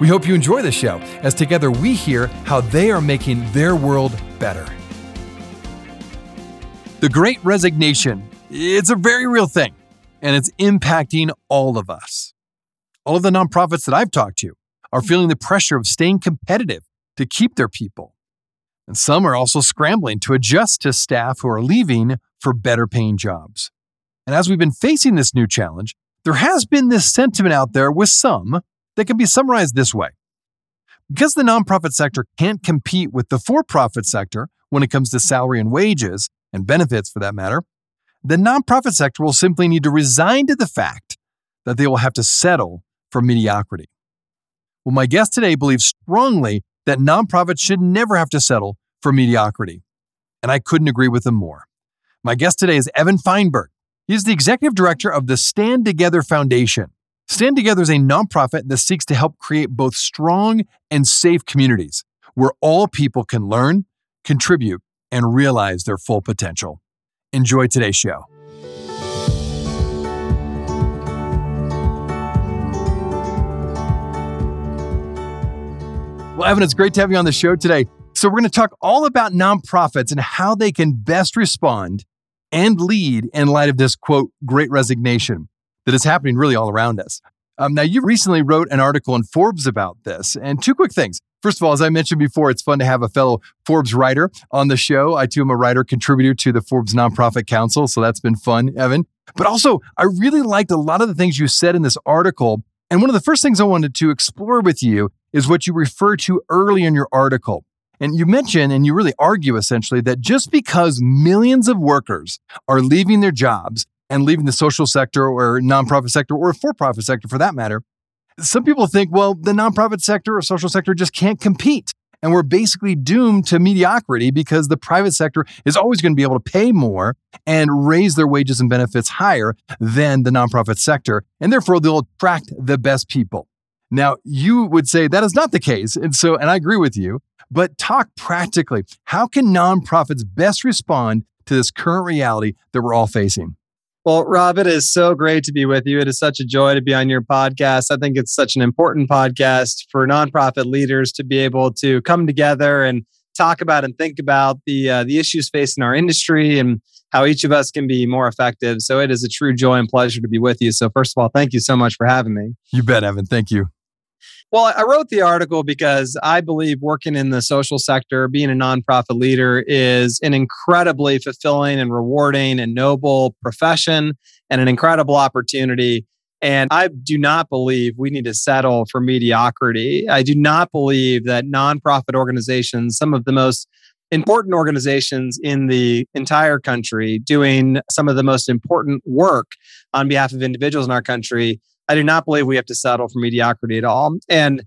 We hope you enjoy the show as together we hear how they are making their world better. The Great Resignation. It's a very real thing, and it's impacting all of us. All of the nonprofits that I've talked to are feeling the pressure of staying competitive to keep their people. And some are also scrambling to adjust to staff who are leaving for better paying jobs. And as we've been facing this new challenge, there has been this sentiment out there with some that can be summarized this way. Because the nonprofit sector can't compete with the for-profit sector when it comes to salary and wages, and benefits for that matter, the nonprofit sector will simply need to resign to the fact that they will have to settle for mediocrity. Well, my guest today believes strongly that nonprofits should never have to settle for mediocrity. And I couldn't agree with them more. My guest today is Evan Feinberg. He is the executive director of the Stand Together Foundation. Stand Together is a nonprofit that seeks to help create both strong and safe communities where all people can learn, contribute, and realize their full potential. Enjoy today's show. Well, Evan, it's great to have you on the show today. So we're going to talk all about nonprofits and how they can best respond and lead in light of this, quote, great resignation that is happening really all around us. Now, you recently wrote an article in Forbes about this. And two quick things. First of all, as I mentioned before, it's fun to have a fellow Forbes writer on the show. I, too, am a writer contributor to the Forbes Nonprofit Council. So that's been fun, Evan. But also, I really liked a lot of the things you said in this article. And one of the first things I wanted to explore with you is what you refer to early in your article. And you mention, and you really argue essentially, that just because millions of workers are leaving their jobs and leaving the social sector or nonprofit sector or for-profit sector for that matter, some people think, well, the nonprofit sector or social sector just can't compete. And we're basically doomed to mediocrity because the private sector is always going to be able to pay more and raise their wages and benefits higher than the nonprofit sector. And therefore, they'll attract the best people. Now, you would say that is not the case, and I agree with you, but talk practically. How can nonprofits best respond to this current reality that we're all facing? Well, Rob, it is so great to be with you. It is such a joy to be on your podcast. I think it's such an important podcast for nonprofit leaders to be able to come together and talk about and think about the issues facing our industry and how each of us can be more effective. So it is a true joy and pleasure to be with you. So first of all, thank you so much for having me. You bet, Evan. Thank you. Well, I wrote the article because I believe working in the social sector, being a nonprofit leader is an incredibly fulfilling and rewarding and noble profession and an incredible opportunity. And I do not believe we need to settle for mediocrity. I do not believe that nonprofit organizations, some of the most important organizations in the entire country, doing some of the most important work on behalf of individuals in our country, I do not believe we have to settle for mediocrity at all. And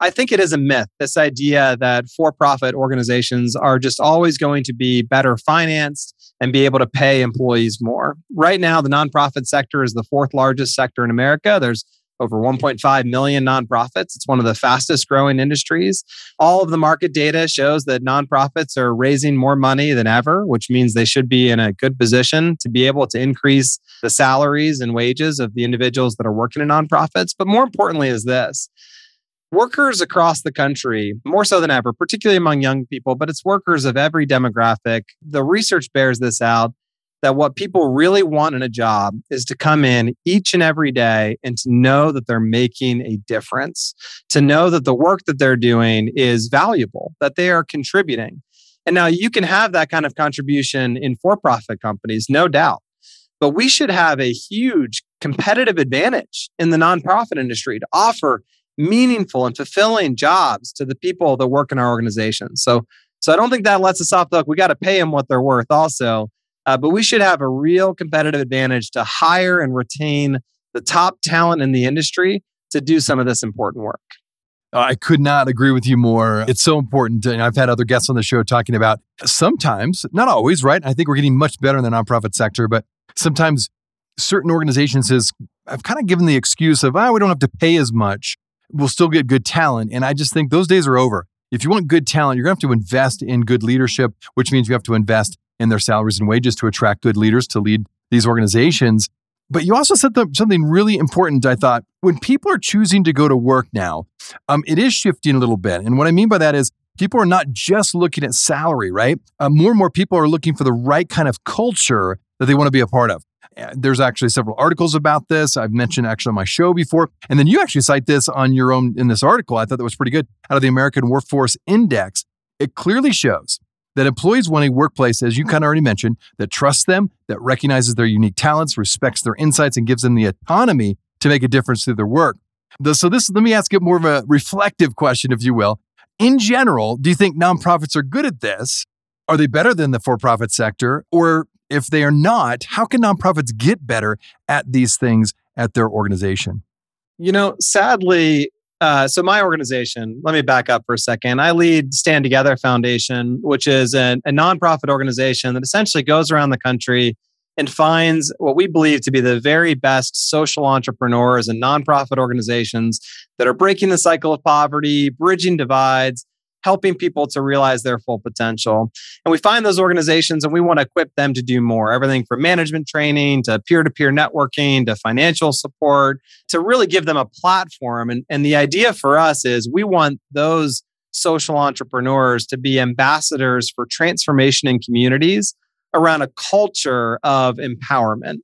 I think it is a myth, this idea that for-profit organizations are just always going to be better financed and be able to pay employees more. Right now, the nonprofit sector is the fourth largest sector in America. There's over 1.5 million nonprofits. It's one of the fastest growing industries. All of the market data shows that nonprofits are raising more money than ever, which means they should be in a good position to be able to increase the salaries and wages of the individuals that are working in nonprofits. But more importantly is this. Workers across the country, more so than ever, particularly among young people, but it's workers of every demographic. The research bears this out, that what people really want in a job is to come in each and every day and to know that they're making a difference, to know that the work that they're doing is valuable, that they are contributing. And now you can have that kind of contribution in for-profit companies, no doubt. But we should have a huge competitive advantage in the nonprofit industry to offer meaningful and fulfilling jobs to the people that work in our organizations. So I don't think that lets us off the hook. We got to pay them what they're worth also. But we should have a real competitive advantage to hire and retain the top talent in the industry to do some of this important work. I could not agree with you more. It's so important. And I've had other guests on the show talking about sometimes, not always, right? I think we're getting much better in the nonprofit sector, but sometimes certain organizations have kind of given the excuse of, we don't have to pay as much. We'll still get good talent. And I just think those days are over. If you want good talent, you're going to have to invest in good leadership, which means you have to invest in their salaries and wages to attract good leaders to lead these organizations. But you also said something really important, I thought. When people are choosing to go to work now, it is shifting a little bit. And what I mean by that is people are not just looking at salary, right? More and more people are looking for the right kind of culture that they want to be a part of. There's actually several articles about this. I've mentioned actually on my show before. And then you actually cite this on your own in this article. I thought that was pretty good. Out of the American Workforce Index, it clearly shows that employees want a workplace, as you kind of already mentioned, that trusts them, that recognizes their unique talents, respects their insights, and gives them the autonomy to make a difference through their work. So this, let me ask it more of a reflective question, if you will. In general, do you think nonprofits are good at this? Are they better than the for-profit sector? Or if they are not, how can nonprofits get better at these things at their organization? Sadly, so my organization, let me back up for a second. I lead Stand Together Foundation, which is a nonprofit organization that essentially goes around the country and finds what we believe to be the very best social entrepreneurs and nonprofit organizations that are breaking the cycle of poverty, bridging divides, helping people to realize their full potential. And we find those organizations and we want to equip them to do more. Everything from management training to peer-to-peer networking to financial support to really give them a platform. And the idea for us is we want those social entrepreneurs to be ambassadors for transformation in communities around a culture of empowerment.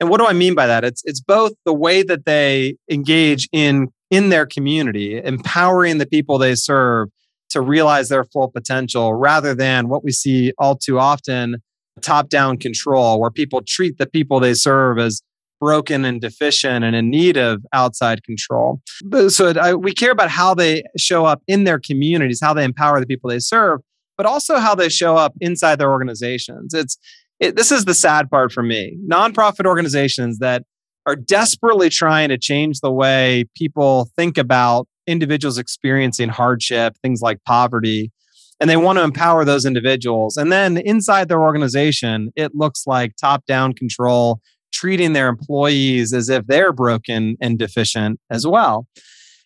And what do I mean by that? It's both the way that they engage in their community, empowering the people they serve to realize their full potential rather than what we see all too often, top-down control, where people treat the people they serve as broken and deficient and in need of outside control. So we care about how they show up in their communities, how they empower the people they serve, but also how they show up inside their organizations. This is the sad part for me. Nonprofit organizations that are desperately trying to change the way people think about individuals experiencing hardship, things like poverty, and they want to empower those individuals. And then inside their organization, it looks like top-down control, treating their employees as if they're broken and deficient as well.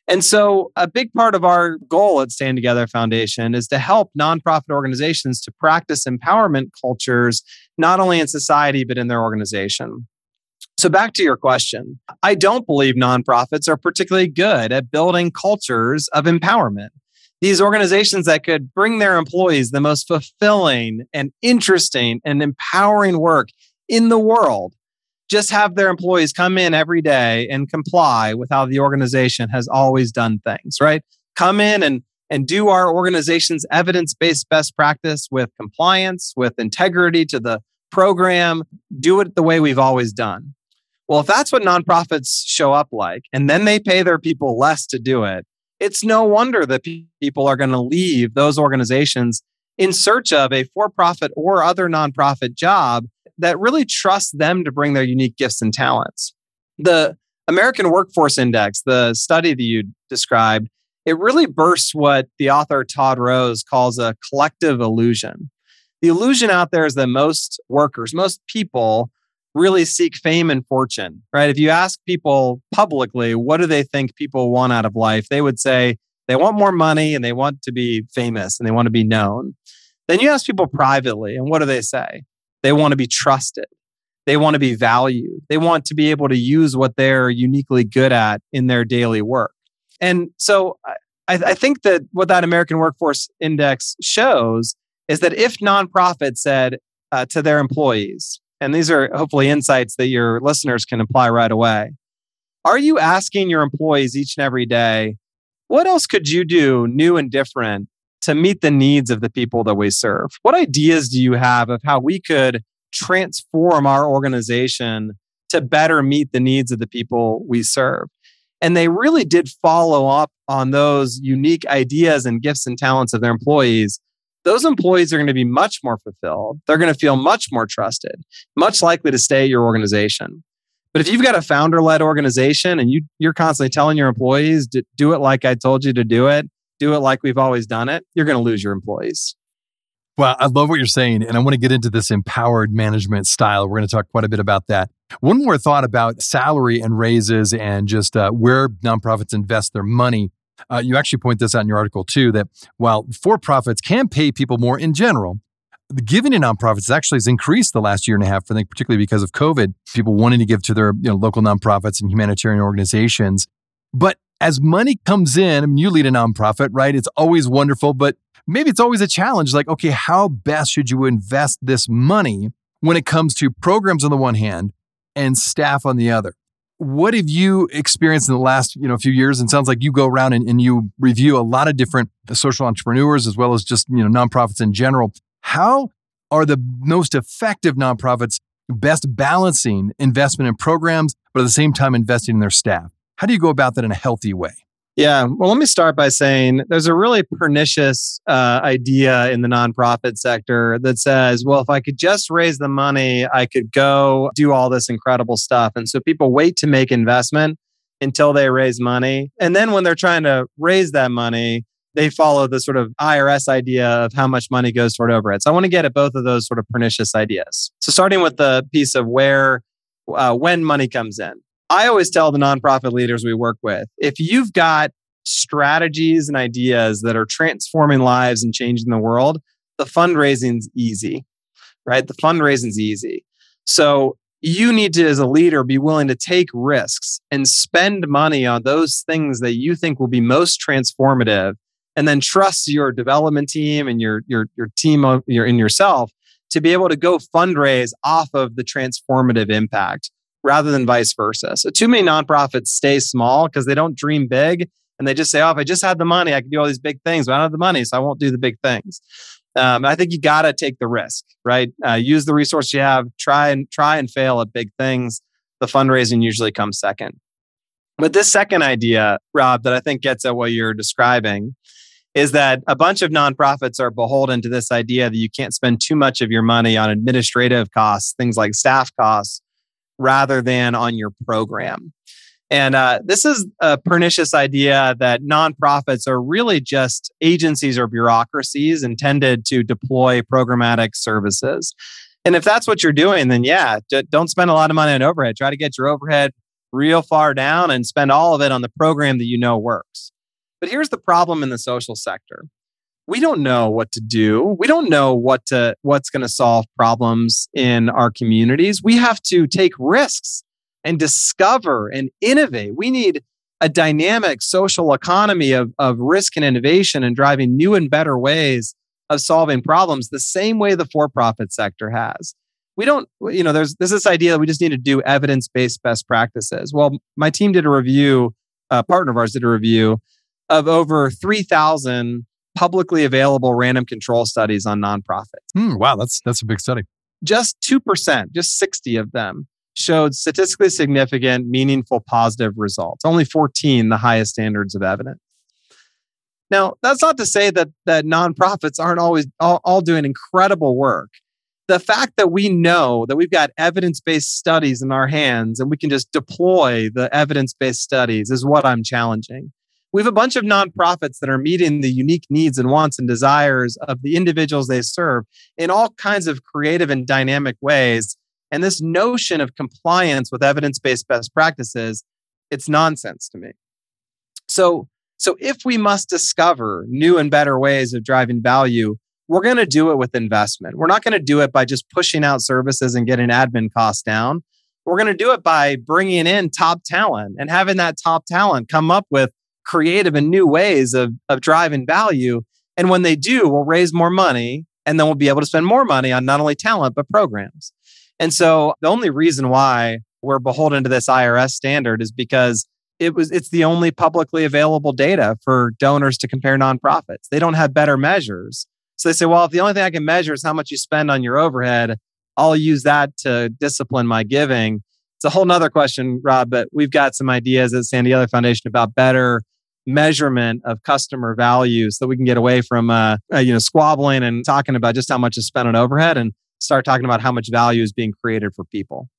And so a big part of our goal at Stand Together Foundation is to help nonprofit organizations to practice empowerment cultures, not only in society, but in their organization. So back to your question, I don't believe nonprofits are particularly good at building cultures of empowerment. These organizations that could bring their employees the most fulfilling and interesting and empowering work in the world, just have their employees come in every day and comply with how the organization has always done things, right? Come in and do our organization's evidence-based best practice with compliance, with integrity to the program, do it the way we've always done. Well, if that's what nonprofits show up like, and then they pay their people less to do it, it's no wonder that people are going to leave those organizations in search of a for-profit or other nonprofit job that really trusts them to bring their unique gifts and talents. The American Workforce Index, the study that you described, it really bursts what the author Todd Rose calls a collective illusion. The illusion out there is that most workers, most people, really seek fame and fortune, right? If you ask people publicly, what do they think people want out of life? They would say they want more money and they want to be famous and they want to be known. Then you ask people privately, and what do they say? They want to be trusted. They want to be valued. They want to be able to use what they're uniquely good at in their daily work. And so I think that what that American Workforce Index shows is that if nonprofits said to their employees, and these are hopefully insights that your listeners can apply right away. Are you asking your employees each and every day, what else could you do new and different to meet the needs of the people that we serve? What ideas do you have of how we could transform our organization to better meet the needs of the people we serve? And they really did follow up on those unique ideas and gifts and talents of their employees. Those employees are going to be much more fulfilled. They're going to feel much more trusted, much likely to stay at your organization. But if you've got a founder-led organization and you're constantly telling your employees, do it like I told you to do it like we've always done it, you're going to lose your employees. Well, I love what you're saying. And I want to get into this empowered management style. We're going to talk quite a bit about that. One more thought about salary and raises and just where nonprofits invest their money. You actually point this out in your article too, that while for-profits can pay people more in general, the giving to nonprofits actually has increased the last year and a half, I think, particularly because of COVID. People wanting to give to their local nonprofits and humanitarian organizations. But as money comes in, I mean, you lead a nonprofit, right? It's always wonderful, but maybe it's always a challenge. Like, okay, how best should you invest this money when it comes to programs on the one hand and staff on the other? What have you experienced in the last few years? And it sounds like you go around and you review a lot of different social entrepreneurs as well as just nonprofits in general. How are the most effective nonprofits best balancing investment in programs, but at the same time investing in their staff? How do you go about that in a healthy way? Yeah. Well, let me start by saying there's a really pernicious idea in the nonprofit sector that says, well, if I could just raise the money, I could go do all this incredible stuff. And so people wait to make investment until they raise money. And then when they're trying to raise that money, they follow the sort of IRS idea of how much money goes toward overhead. So I want to get at both of those sort of pernicious ideas. So starting with the piece of when money comes in. I always tell the nonprofit leaders we work with, if you've got strategies and ideas that are transforming lives and changing the world, the fundraising's easy, right? The fundraising's easy. So you need to, as a leader, be willing to take risks and spend money on those things that you think will be most transformative, and then trust your development team and your team and yourself to be able to go fundraise off of the transformative impact, rather than vice versa. So too many nonprofits stay small because they don't dream big and they just say, oh, if I just had the money, I could do all these big things, but I don't have the money, so I won't do the big things. I think you got to take the risk, right? Use the resource you have, try and fail at big things. The fundraising usually comes second. But this second idea, Rob, that I think gets at what you're describing is that a bunch of nonprofits are beholden to this idea that you can't spend too much of your money on administrative costs, things like staff costs, rather than on your program. And this is a pernicious idea that nonprofits are really just agencies or bureaucracies intended to deploy programmatic services. And if that's what you're doing, then yeah, don't spend a lot of money on overhead. Try to get your overhead real far down and spend all of it on the program that you know works. But here's the problem in the social sector. We don't know what to do. We don't know what's going to solve problems in our communities. We have to take risks and discover and innovate. We need a dynamic social economy of risk and innovation and driving new and better ways of solving problems the same way the for-profit sector has. We don't, there's this idea that we just need to do evidence-based best practices. Well, my team did a review, a partner of ours did a review of over 3,000 publicly available random control studies on nonprofits. Wow, that's a big study. Just 2%, just 60 of them showed statistically significant, meaningful, positive results. Only 14, the highest standards of evidence. Now, that's not to say that nonprofits aren't always all doing incredible work. The fact that we know that we've got evidence-based studies in our hands and we can just deploy the evidence-based studies is what I'm challenging. We have a bunch of nonprofits that are meeting the unique needs and wants and desires of the individuals they serve in all kinds of creative and dynamic ways. And this notion of compliance with evidence-based best practices, it's nonsense to me. So if we must discover new and better ways of driving value, we're going to do it with investment. We're not going to do it by just pushing out services and getting admin costs down. We're going to do it by bringing in top talent and having that top talent come up with creative and new ways of driving value. And when they do, we'll raise more money and then we'll be able to spend more money on not only talent, but programs. And so the only reason why we're beholden to this IRS standard is because it's the only publicly available data for donors to compare nonprofits. They don't have better measures. So they say, well, if the only thing I can measure is how much you spend on your overhead, I'll use that to discipline my giving. It's a whole nother question, Rob, but we've got some ideas at Stand Together Foundation about better measurement of customer value so that we can get away from squabbling and talking about just how much is spent on overhead and start talking about how much value is being created for people.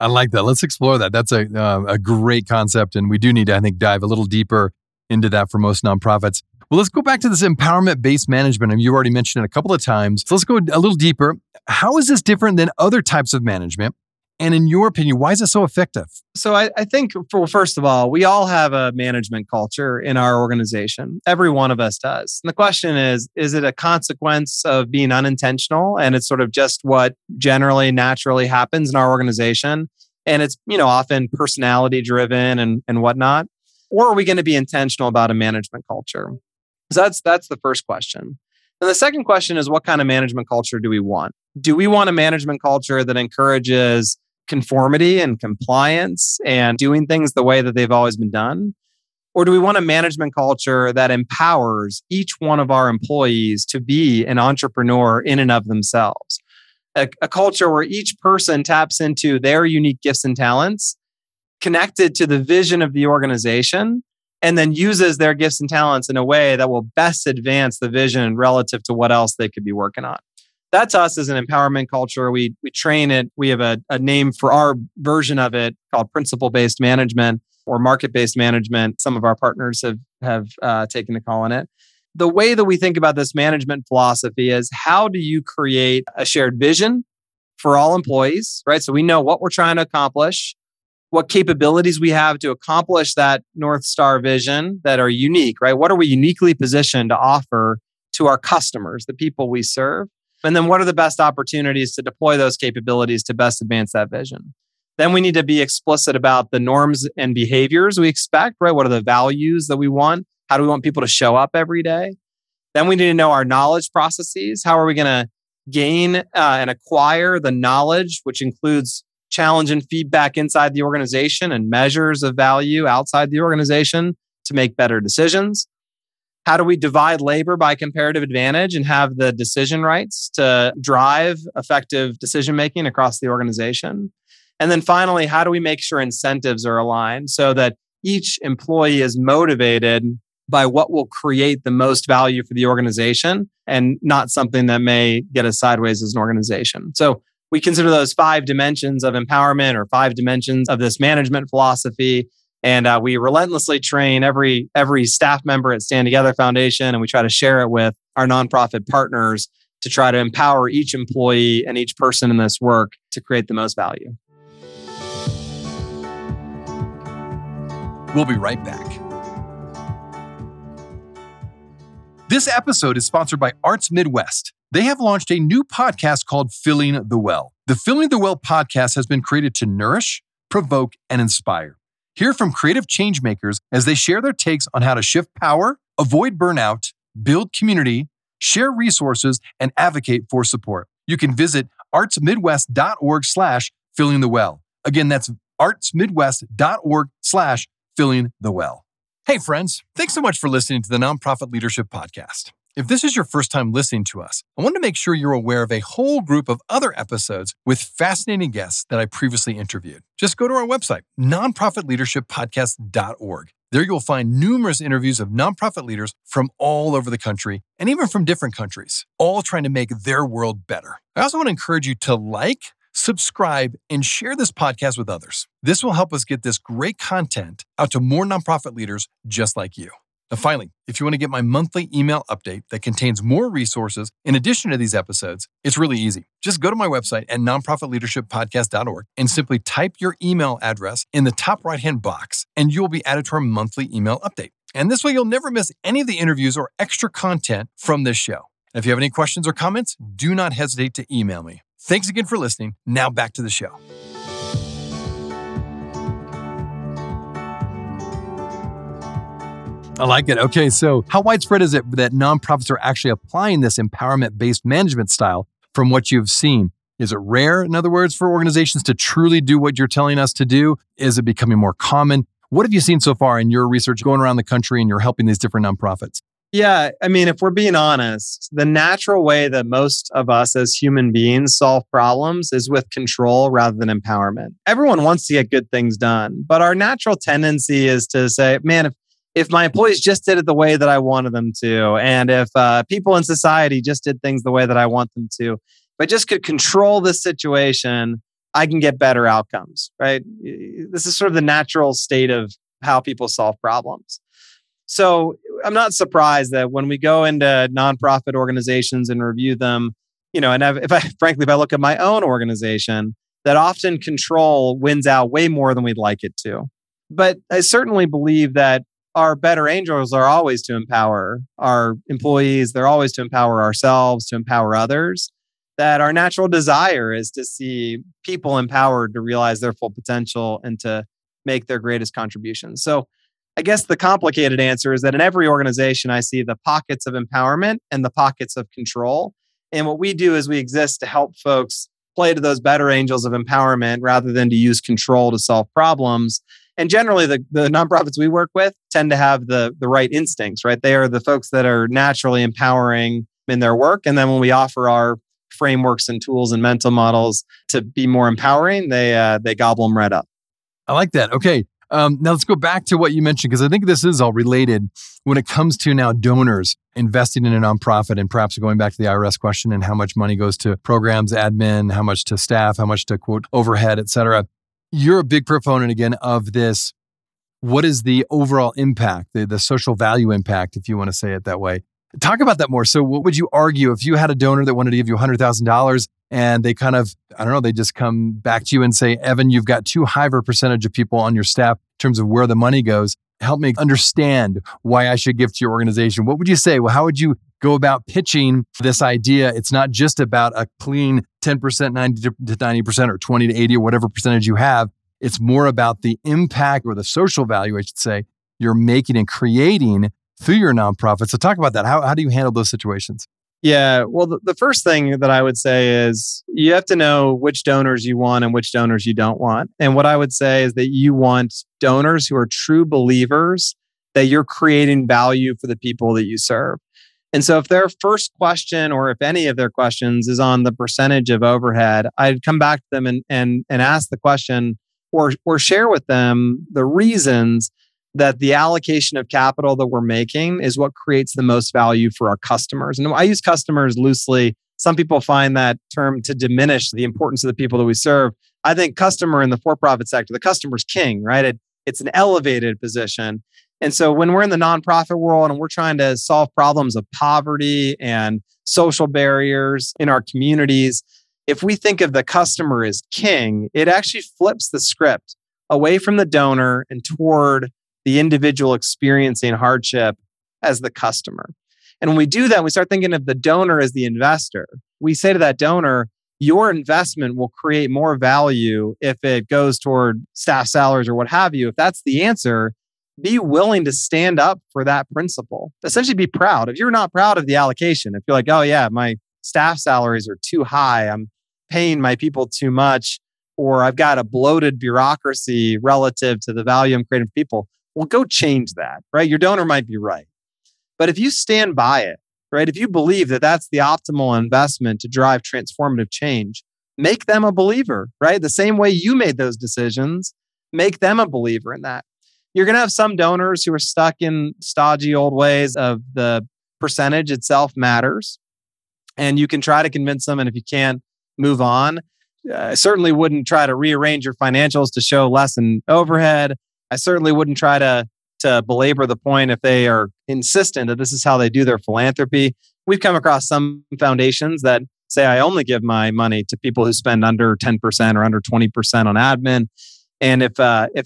I like that. Let's explore that. That's a great concept. And we do need to, I think, dive a little deeper into that for most nonprofits. Well, let's go back to this empowerment-based management. And you already mentioned it a couple of times. So let's go a little deeper. How is this different than other types of management? And in your opinion, why is it so effective? So I think, first of all, we all have a management culture in our organization. Every one of us does. And the question is it a consequence of being unintentional? And it's sort of just what generally, naturally happens in our organization. And it's, you know, often personality driven and whatnot. Or are we going to be intentional about a management culture? So that's the first question. And the second question is, what kind of management culture do we want? Do we want a management culture that encourages conformity and compliance and doing things the way that they've always been done? Or do we want a management culture that empowers each one of our employees to be an entrepreneur in and of themselves? A culture where each person taps into their unique gifts and talents connected to the vision of the organization, and then uses their gifts and talents in a way that will best advance the vision relative to what else they could be working on. That's us as an empowerment culture. We train it. We have a name for our version of it called principle-based management or market-based management. Some of our partners have taken the call on it. The way that we think about this management philosophy is, how do you create a shared vision for all employees, right? So we know what we're trying to accomplish, what capabilities we have to accomplish that North Star vision that are unique, right? What are we uniquely positioned to offer to our customers, the people we serve? And then what are the best opportunities to deploy those capabilities to best advance that vision? Then we need to be explicit about the norms and behaviors we expect, right? What are the values that we want? How do we want people to show up every day? Then we need to know our knowledge processes. How are we going to gain and acquire the knowledge, which includes challenge and feedback inside the organization and measures of value outside the organization to make better decisions? How do we divide labor by comparative advantage and have the decision rights to drive effective decision-making across the organization? And then finally, how do we make sure incentives are aligned so that each employee is motivated by what will create the most value for the organization and not something that may get us sideways as an organization? So we consider those 5 dimensions of empowerment, or 5 dimensions of this management philosophy. And we relentlessly train every staff member at Stand Together Foundation. And we try to share it with our nonprofit partners to try to empower each employee and each person in this work to create the most value. We'll be right back. This episode is sponsored by Arts Midwest. They have launched a new podcast called Filling the Well. The Filling the Well podcast has been created to nourish, provoke, and inspire. Hear from creative changemakers as they share their takes on how to shift power, avoid burnout, build community, share resources, and advocate for support. You can visit artsmidwest.org/fillingthewell. Again, that's artsmidwest.org/fillingthewell. Hey friends, thanks so much for listening to the Nonprofit Leadership Podcast. If this is your first time listening to us, I want to make sure you're aware of a whole group of other episodes with fascinating guests that I previously interviewed. Just go to our website, nonprofitleadershippodcast.org. There you'll find numerous interviews of nonprofit leaders from all over the country and even from different countries, all trying to make their world better. I also want to encourage you to like, subscribe, and share this podcast with others. This will help us get this great content out to more nonprofit leaders just like you. Now, finally, if you want to get my monthly email update that contains more resources in addition to these episodes, it's really easy. Just go to my website at nonprofitleadershippodcast.org and simply type your email address in the top right-hand box, and you'll be added to our monthly email update. And this way, you'll never miss any of the interviews or extra content from this show. And if you have any questions or comments, do not hesitate to email me. Thanks again for listening. Now back to the show. I like it. Okay, so how widespread is it that nonprofits are actually applying this empowerment-based management style from what you've seen? Is it rare, in other words, for organizations to truly do what you're telling us to do? Is it becoming more common? What have you seen so far in your research going around the country and you're helping these different nonprofits? Yeah, I mean, if we're being honest, the natural way that most of us as human beings solve problems is with control rather than empowerment. Everyone wants to get good things done, but our natural tendency is to say, man, if my employees just did it the way that I wanted them to, and if people in society just did things the way that I want them to, if I just could control this situation, I can get better outcomes, right? This is sort of the natural state of how people solve problems. So I'm not surprised that when we go into nonprofit organizations and review them, you know, and if I look at my own organization, that often control wins out way more than we'd like it to. But I certainly believe that our better angels are always to empower our employees. They're always to empower ourselves, to empower others. That our natural desire is to see people empowered to realize their full potential and to make their greatest contributions. So I guess the complicated answer is that in every organization, I see the pockets of empowerment and the pockets of control. And what we do is we exist to help folks play to those better angels of empowerment rather than to use control to solve problems. And generally, the nonprofits we work with tend to have the right instincts, right? They are the folks that are naturally empowering in their work. And then when we offer our frameworks and tools and mental models to be more empowering, they gobble them right up. I like that. Okay. Now let's go back to what you mentioned, because I think this is all related when it comes to now donors investing in a nonprofit, and perhaps going back to the IRS question and how much money goes to programs, admin, how much to staff, how much to quote overhead, et cetera. You're a big proponent again of this. What is the overall impact, the social value impact, if you want to say it that way? Talk about that more. So what would you argue if you had a donor that wanted to give you $100,000 and they kind of, I don't know, they just come back to you and say, Evan, you've got too high of a percentage of people on your staff in terms of where the money goes. Help me understand why I should give to your organization. What would you say? Well, how would you go about pitching this idea? It's not just about a clean 10%, 90% or 20 to 80 or whatever percentage you have. It's more about the impact or the social value, I should say, you're making and creating through your nonprofit. So talk about that. How do you handle those situations? Yeah. Well, the first thing that I would say is you have to know which donors you want and which donors you don't want. And what I would say is that you want donors who are true believers that you're creating value for the people that you serve. And so if their first question, or if any of their questions, is on the percentage of overhead, I'd come back to them and ask the question or share with them the reasons that the allocation of capital that we're making is what creates the most value for our customers. And I use customers loosely. Some people find that term to diminish the importance of the people that we serve. I think customer in the for-profit sector, the customer's king, right? It's an elevated position. And so when we're in the nonprofit world and we're trying to solve problems of poverty and social barriers in our communities, if we think of the customer as king, it actually flips the script away from the donor and toward the individual experiencing hardship as the customer. And when we do that, we start thinking of the donor as the investor. We say to that donor, your investment will create more value if it goes toward staff salaries or what have you. If that's the answer, be willing to stand up for that principle. Essentially, be proud. If you're not proud of the allocation, if you're like, oh yeah, my staff salaries are too high, I'm paying my people too much, or I've got a bloated bureaucracy relative to the value I'm creating for people, well, go change that, right? Your donor might be right. But if you stand by it, right? If you believe that that's the optimal investment to drive transformative change, make them a believer, right? The same way you made those decisions, make them a believer in that. You're going to have some donors who are stuck in stodgy old ways of the percentage itself matters. And you can try to convince them. And if you can't, move on. I certainly wouldn't try to rearrange your financials to show less in overhead. I certainly wouldn't try to belabor the point if they are insistent that this is how they do their philanthropy. We've come across some foundations that say, I only give my money to people who spend under 10% or under 20% on admin. And if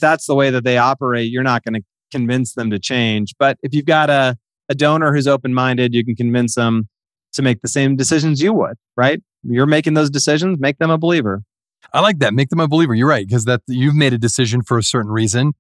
that's the way that they operate, you're not going to convince them to change. But if you've got a donor who's open-minded, you can convince them to make the same decisions you would, right? You're making those decisions, make them a believer. I like that. Make them a believer. You're right, because that you've made a decision for a certain reason.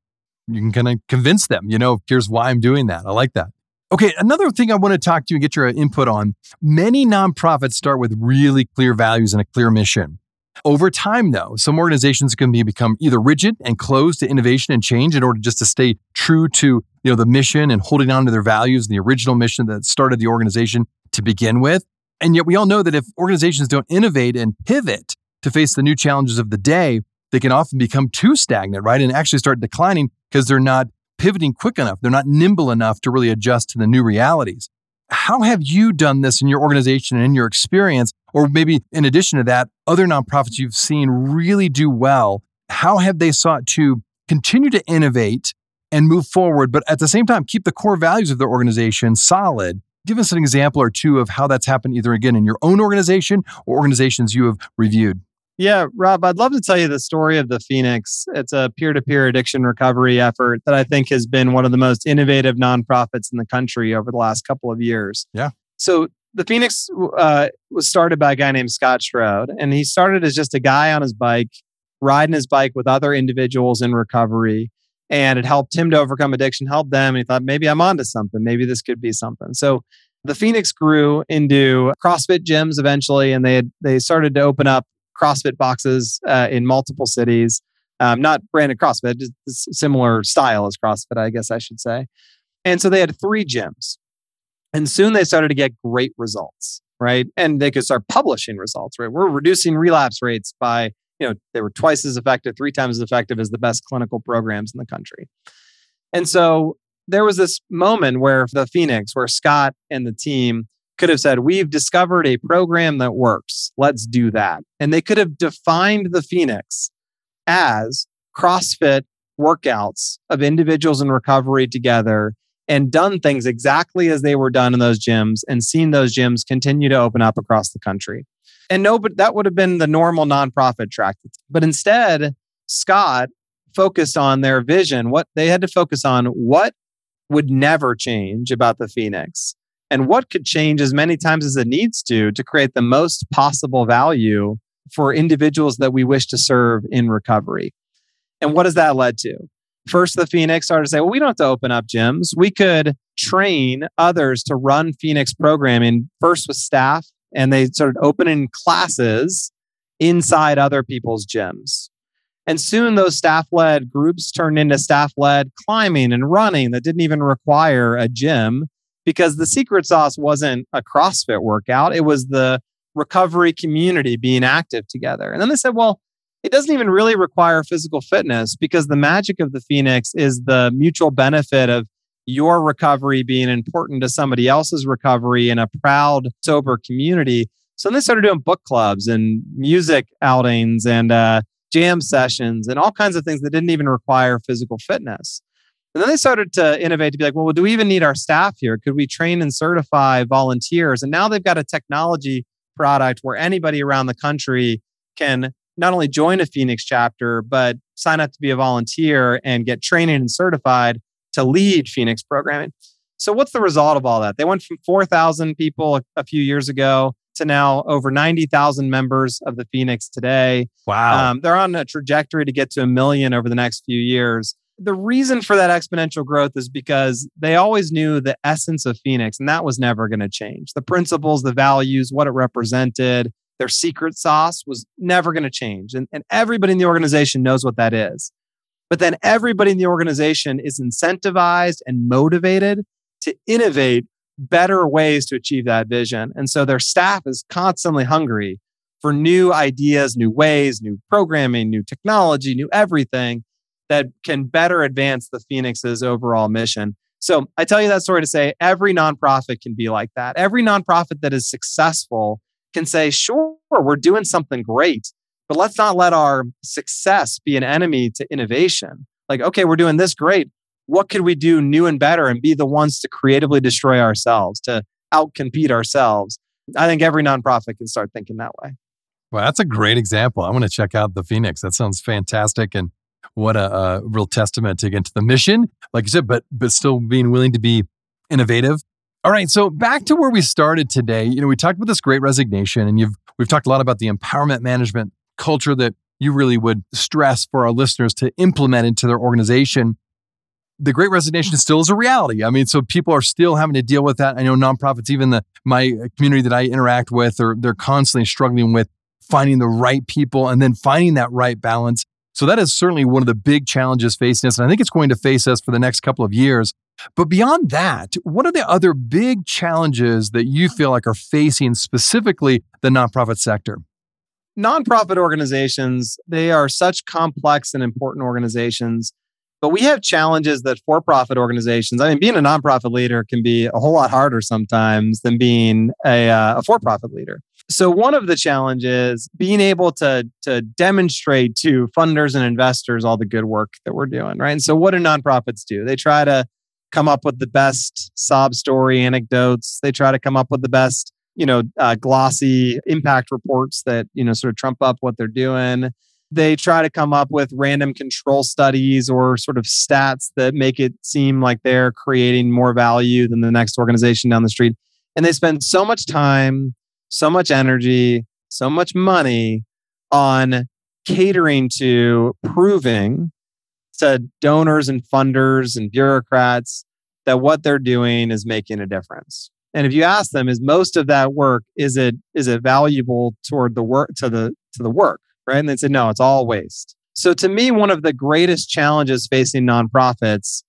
You can kind of convince them, you know, here's why I'm doing that. I like that. Okay. Another thing I want to talk to you and get your input on. Many nonprofits start with really clear values and a clear mission. Over time, though, some organizations can become either rigid and closed to innovation and change in order just to stay true to, you know, the mission and holding on to their values and the original mission that started the organization to begin with. And yet we all know that if organizations don't innovate and pivot to face the new challenges of the day, they can often become too stagnant, right? And actually start declining because they're not pivoting quick enough. They're not nimble enough to really adjust to the new realities. How have you done this in your organization and in your experience? Or maybe in addition to that, other nonprofits you've seen really do well, how have they sought to continue to innovate and move forward, but at the same time, keep the core values of their organization solid? Give us an example or two of how that's happened either, again, in your own organization or organizations you have reviewed. Yeah, Rob, I'd love to tell you the story of The Phoenix. It's a peer-to-peer addiction recovery effort that I think has been one of the most innovative nonprofits in the country over the last couple of years. Yeah. So The Phoenix was started by a guy named Scott Strode, and he started as just a guy on his bike, riding his bike with other individuals in recovery, and it helped him to overcome addiction, helped them, and he thought, maybe I'm onto something. Maybe this could be something. So The Phoenix grew into CrossFit gyms eventually, and they started to open up CrossFit boxes in multiple cities. Not branded CrossFit, just similar style as CrossFit, I guess I should say. And so they had 3 gyms. And soon they started to get great results, right? And they could start publishing results, right? We're reducing relapse rates by, they were twice as effective, 3 times as effective as the best clinical programs in the country. And so there was this moment where The Phoenix, where Scott and the team could have said, we've discovered a program that works. Let's do that. And they could have defined The Phoenix as CrossFit workouts of individuals in recovery together, and done things exactly as they were done in those gyms, and seen those gyms continue to open up across the country. And no, but that would have been the normal nonprofit track. But instead, Scott focused on their vision. What they had to focus on, what would never change about The Phoenix, and what could change as many times as it needs to create the most possible value for individuals that we wish to serve in recovery. And what has that led to? First, The Phoenix started to say, well, we don't have to open up gyms. We could train others to run Phoenix programming, first with staff, and they started opening classes inside other people's gyms. And soon those staff-led groups turned into staff-led climbing and running that didn't even require a gym, because the secret sauce wasn't a CrossFit workout. It was the recovery community being active together. And then they said, well, it doesn't even really require physical fitness, because the magic of The Phoenix is the mutual benefit of your recovery being important to somebody else's recovery in a proud, sober community. So they started doing book clubs and music outings and jam sessions and all kinds of things that didn't even require physical fitness. And then they started to innovate to be like, well, do we even need our staff here? Could we train and certify volunteers? And now they've got a technology product where anybody around the country can not only join a Phoenix chapter, but sign up to be a volunteer and get training and certified to lead Phoenix programming. So what's the result of all that? They went from 4,000 people a few years ago to now over 90,000 members of The Phoenix today. Wow. They're on a trajectory to get to 1 million over the next few years. The reason for that exponential growth is because they always knew the essence of Phoenix, and that was never going to change. The principles, the values, what it represented, their secret sauce was never going to change. And everybody in the organization knows what that is. But then everybody in the organization is incentivized and motivated to innovate better ways to achieve that vision. And so their staff is constantly hungry for new ideas, new ways, new programming, new technology, new everything that can better advance The Phoenix's overall mission. So I tell you that story to say every nonprofit can be like that. Every nonprofit that is successful can say, sure, we're doing something great, but let's not let our success be an enemy to innovation. Like, okay, we're doing this great. What could we do new and better and be the ones to creatively destroy ourselves, to outcompete ourselves? I think every nonprofit can start thinking that way. Well, that's a great example. I want to check out The Phoenix. That sounds fantastic. And what a real testament to get to the mission, like you said, but still being willing to be innovative. All right, so back to where we started today. We talked about this great resignation, and we've talked a lot about the empowerment management culture that you really would stress for our listeners to implement into their organization. The great resignation still is a reality. I mean, so people are still having to deal with that. I know nonprofits, even my community that I interact with, they're constantly struggling with finding the right people and then finding that right balance. So that is certainly one of the big challenges facing us, and I think it's going to face us for the next couple of years. But beyond that, what are the other big challenges that you feel like are facing specifically the nonprofit sector? Nonprofit organizations, they are such complex and important organizations. But we have challenges that for-profit organizations, I mean, being a nonprofit leader can be a whole lot harder sometimes than being a for-profit leader. So one of the challenges, being able to demonstrate to funders and investors all the good work that we're doing, right? And so what do nonprofits do? They try to come up with the best sob story anecdotes. They try to come up with the best, glossy impact reports that, sort of trump up what they're doing. They try to come up with random control studies or sort of stats that make it seem like they're creating more value than the next organization down the street. And they spend so much time, so much energy, so much money on catering to proving to donors and funders and bureaucrats that what they're doing is making a difference. And if you ask them, is most of that work, is it valuable toward the work to the work? Right? And they said, no, it's all waste. So to me, one of the greatest challenges facing nonprofits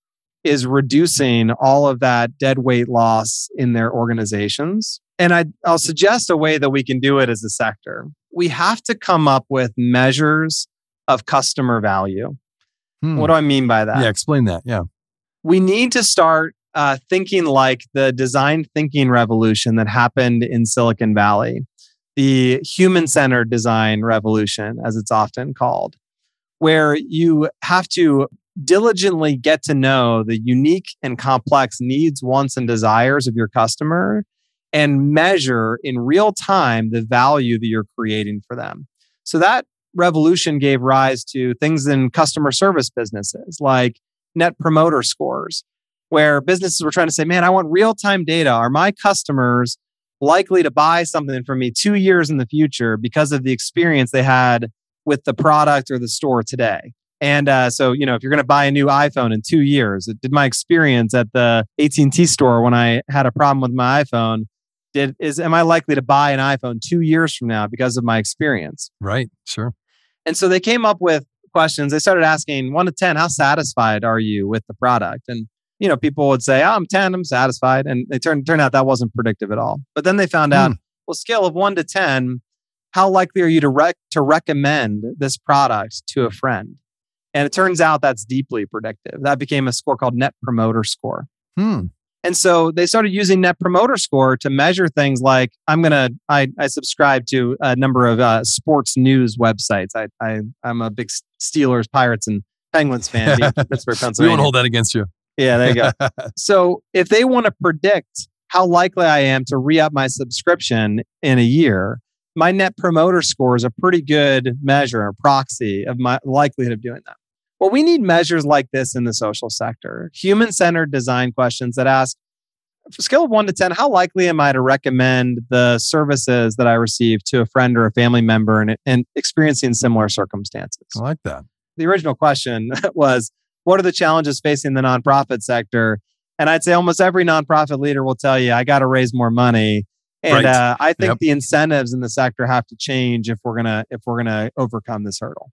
is reducing all of that dead weight loss in their organizations. And I'll suggest a way that we can do it as a sector. We have to come up with measures of customer value. What do I mean by that? Yeah, explain that. Yeah. We need to start thinking like the design thinking revolution that happened in Silicon Valley. The human-centered design revolution, as it's often called, where you have to diligently get to know the unique and complex needs, wants, and desires of your customer and measure in real time the value that you're creating for them. So that revolution gave rise to things in customer service businesses like Net Promoter Scores, where businesses were trying to say, man, I want real-time data. Are my customers likely to buy something from me 2 years in the future because of the experience they had with the product or the store today? And so, if you're going to buy a new iPhone in 2 years, did my experience at the AT&T store when I had a problem with my iPhone, am I likely to buy an iPhone 2 years from now because of my experience? Right, sure. And so they came up with questions. They started asking 1 to 10, how satisfied are you with the product? And people would say, I'm 10, I'm satisfied. And they turned out that wasn't predictive at all. But then they found out, scale of 1 to 10, how likely are you to recommend this product to a friend? And it turns out that's deeply predictive. That became a score called Net Promoter Score. And so they started using Net Promoter Score to measure things like, I subscribe to a number of sports news websites. I'm a big Steelers, Pirates, and Penguins fan. Pittsburgh, Pennsylvania. We won't hold that against you. Yeah, there you go. So if they want to predict how likely I am to re-up my subscription in a year, my Net Promoter Score is a pretty good measure or proxy of my likelihood of doing that. Well, we need measures like this in the social sector. Human-centered design questions that ask, scale of 1 to 10, how likely am I to recommend the services that I receive to a friend or a family member and experiencing similar circumstances? I like that. The original question was, what are the challenges facing the nonprofit sector? And I'd say almost every nonprofit leader will tell you, I got to raise more money. And right. I think the incentives in the sector have to change if we're gonna overcome this hurdle.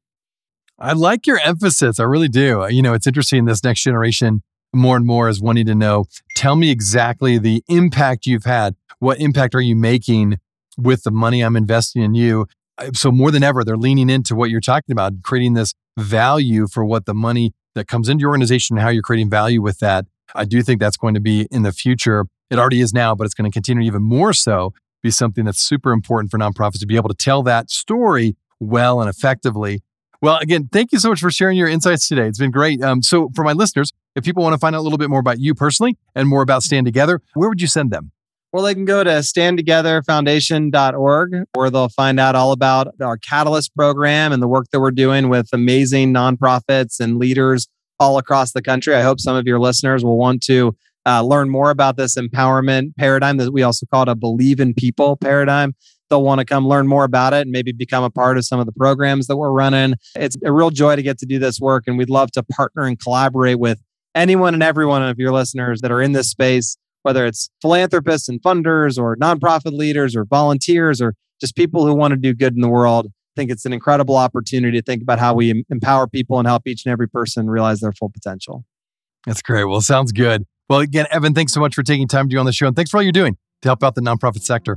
I like your emphasis. I really do. It's interesting. This next generation more and more is wanting to know, tell me exactly the impact you've had. What impact are you making with the money I'm investing in you? So more than ever, they're leaning into what you're talking about, creating this value for what the money that comes into your organization and how you're creating value with that. I do think that's going to be in the future. It already is now, but it's going to continue even more so, be something that's super important for nonprofits to be able to tell that story well and effectively. Well, again, thank you so much for sharing your insights today. It's been great. So for my listeners, if people want to find out a little bit more about you personally and more about Stand Together, where would you send them? Well, they can go to standtogetherfoundation.org, where they'll find out all about our Catalyst program and the work that we're doing with amazing nonprofits and leaders all across the country. I hope some of your listeners will want to learn more about this empowerment paradigm that we also call it a believe in people paradigm. They'll want to come learn more about it and maybe become a part of some of the programs that we're running. It's a real joy to get to do this work, and we'd love to partner and collaborate with anyone and every one of your listeners that are in this space, whether it's philanthropists and funders or nonprofit leaders or volunteers or just people who want to do good in the world. I think it's an incredible opportunity to think about how we empower people and help each and every person realize their full potential. That's great. Well, sounds good. Well, again, Evan, thanks so much for taking time to be on the show, and thanks for all you're doing to help out the nonprofit sector.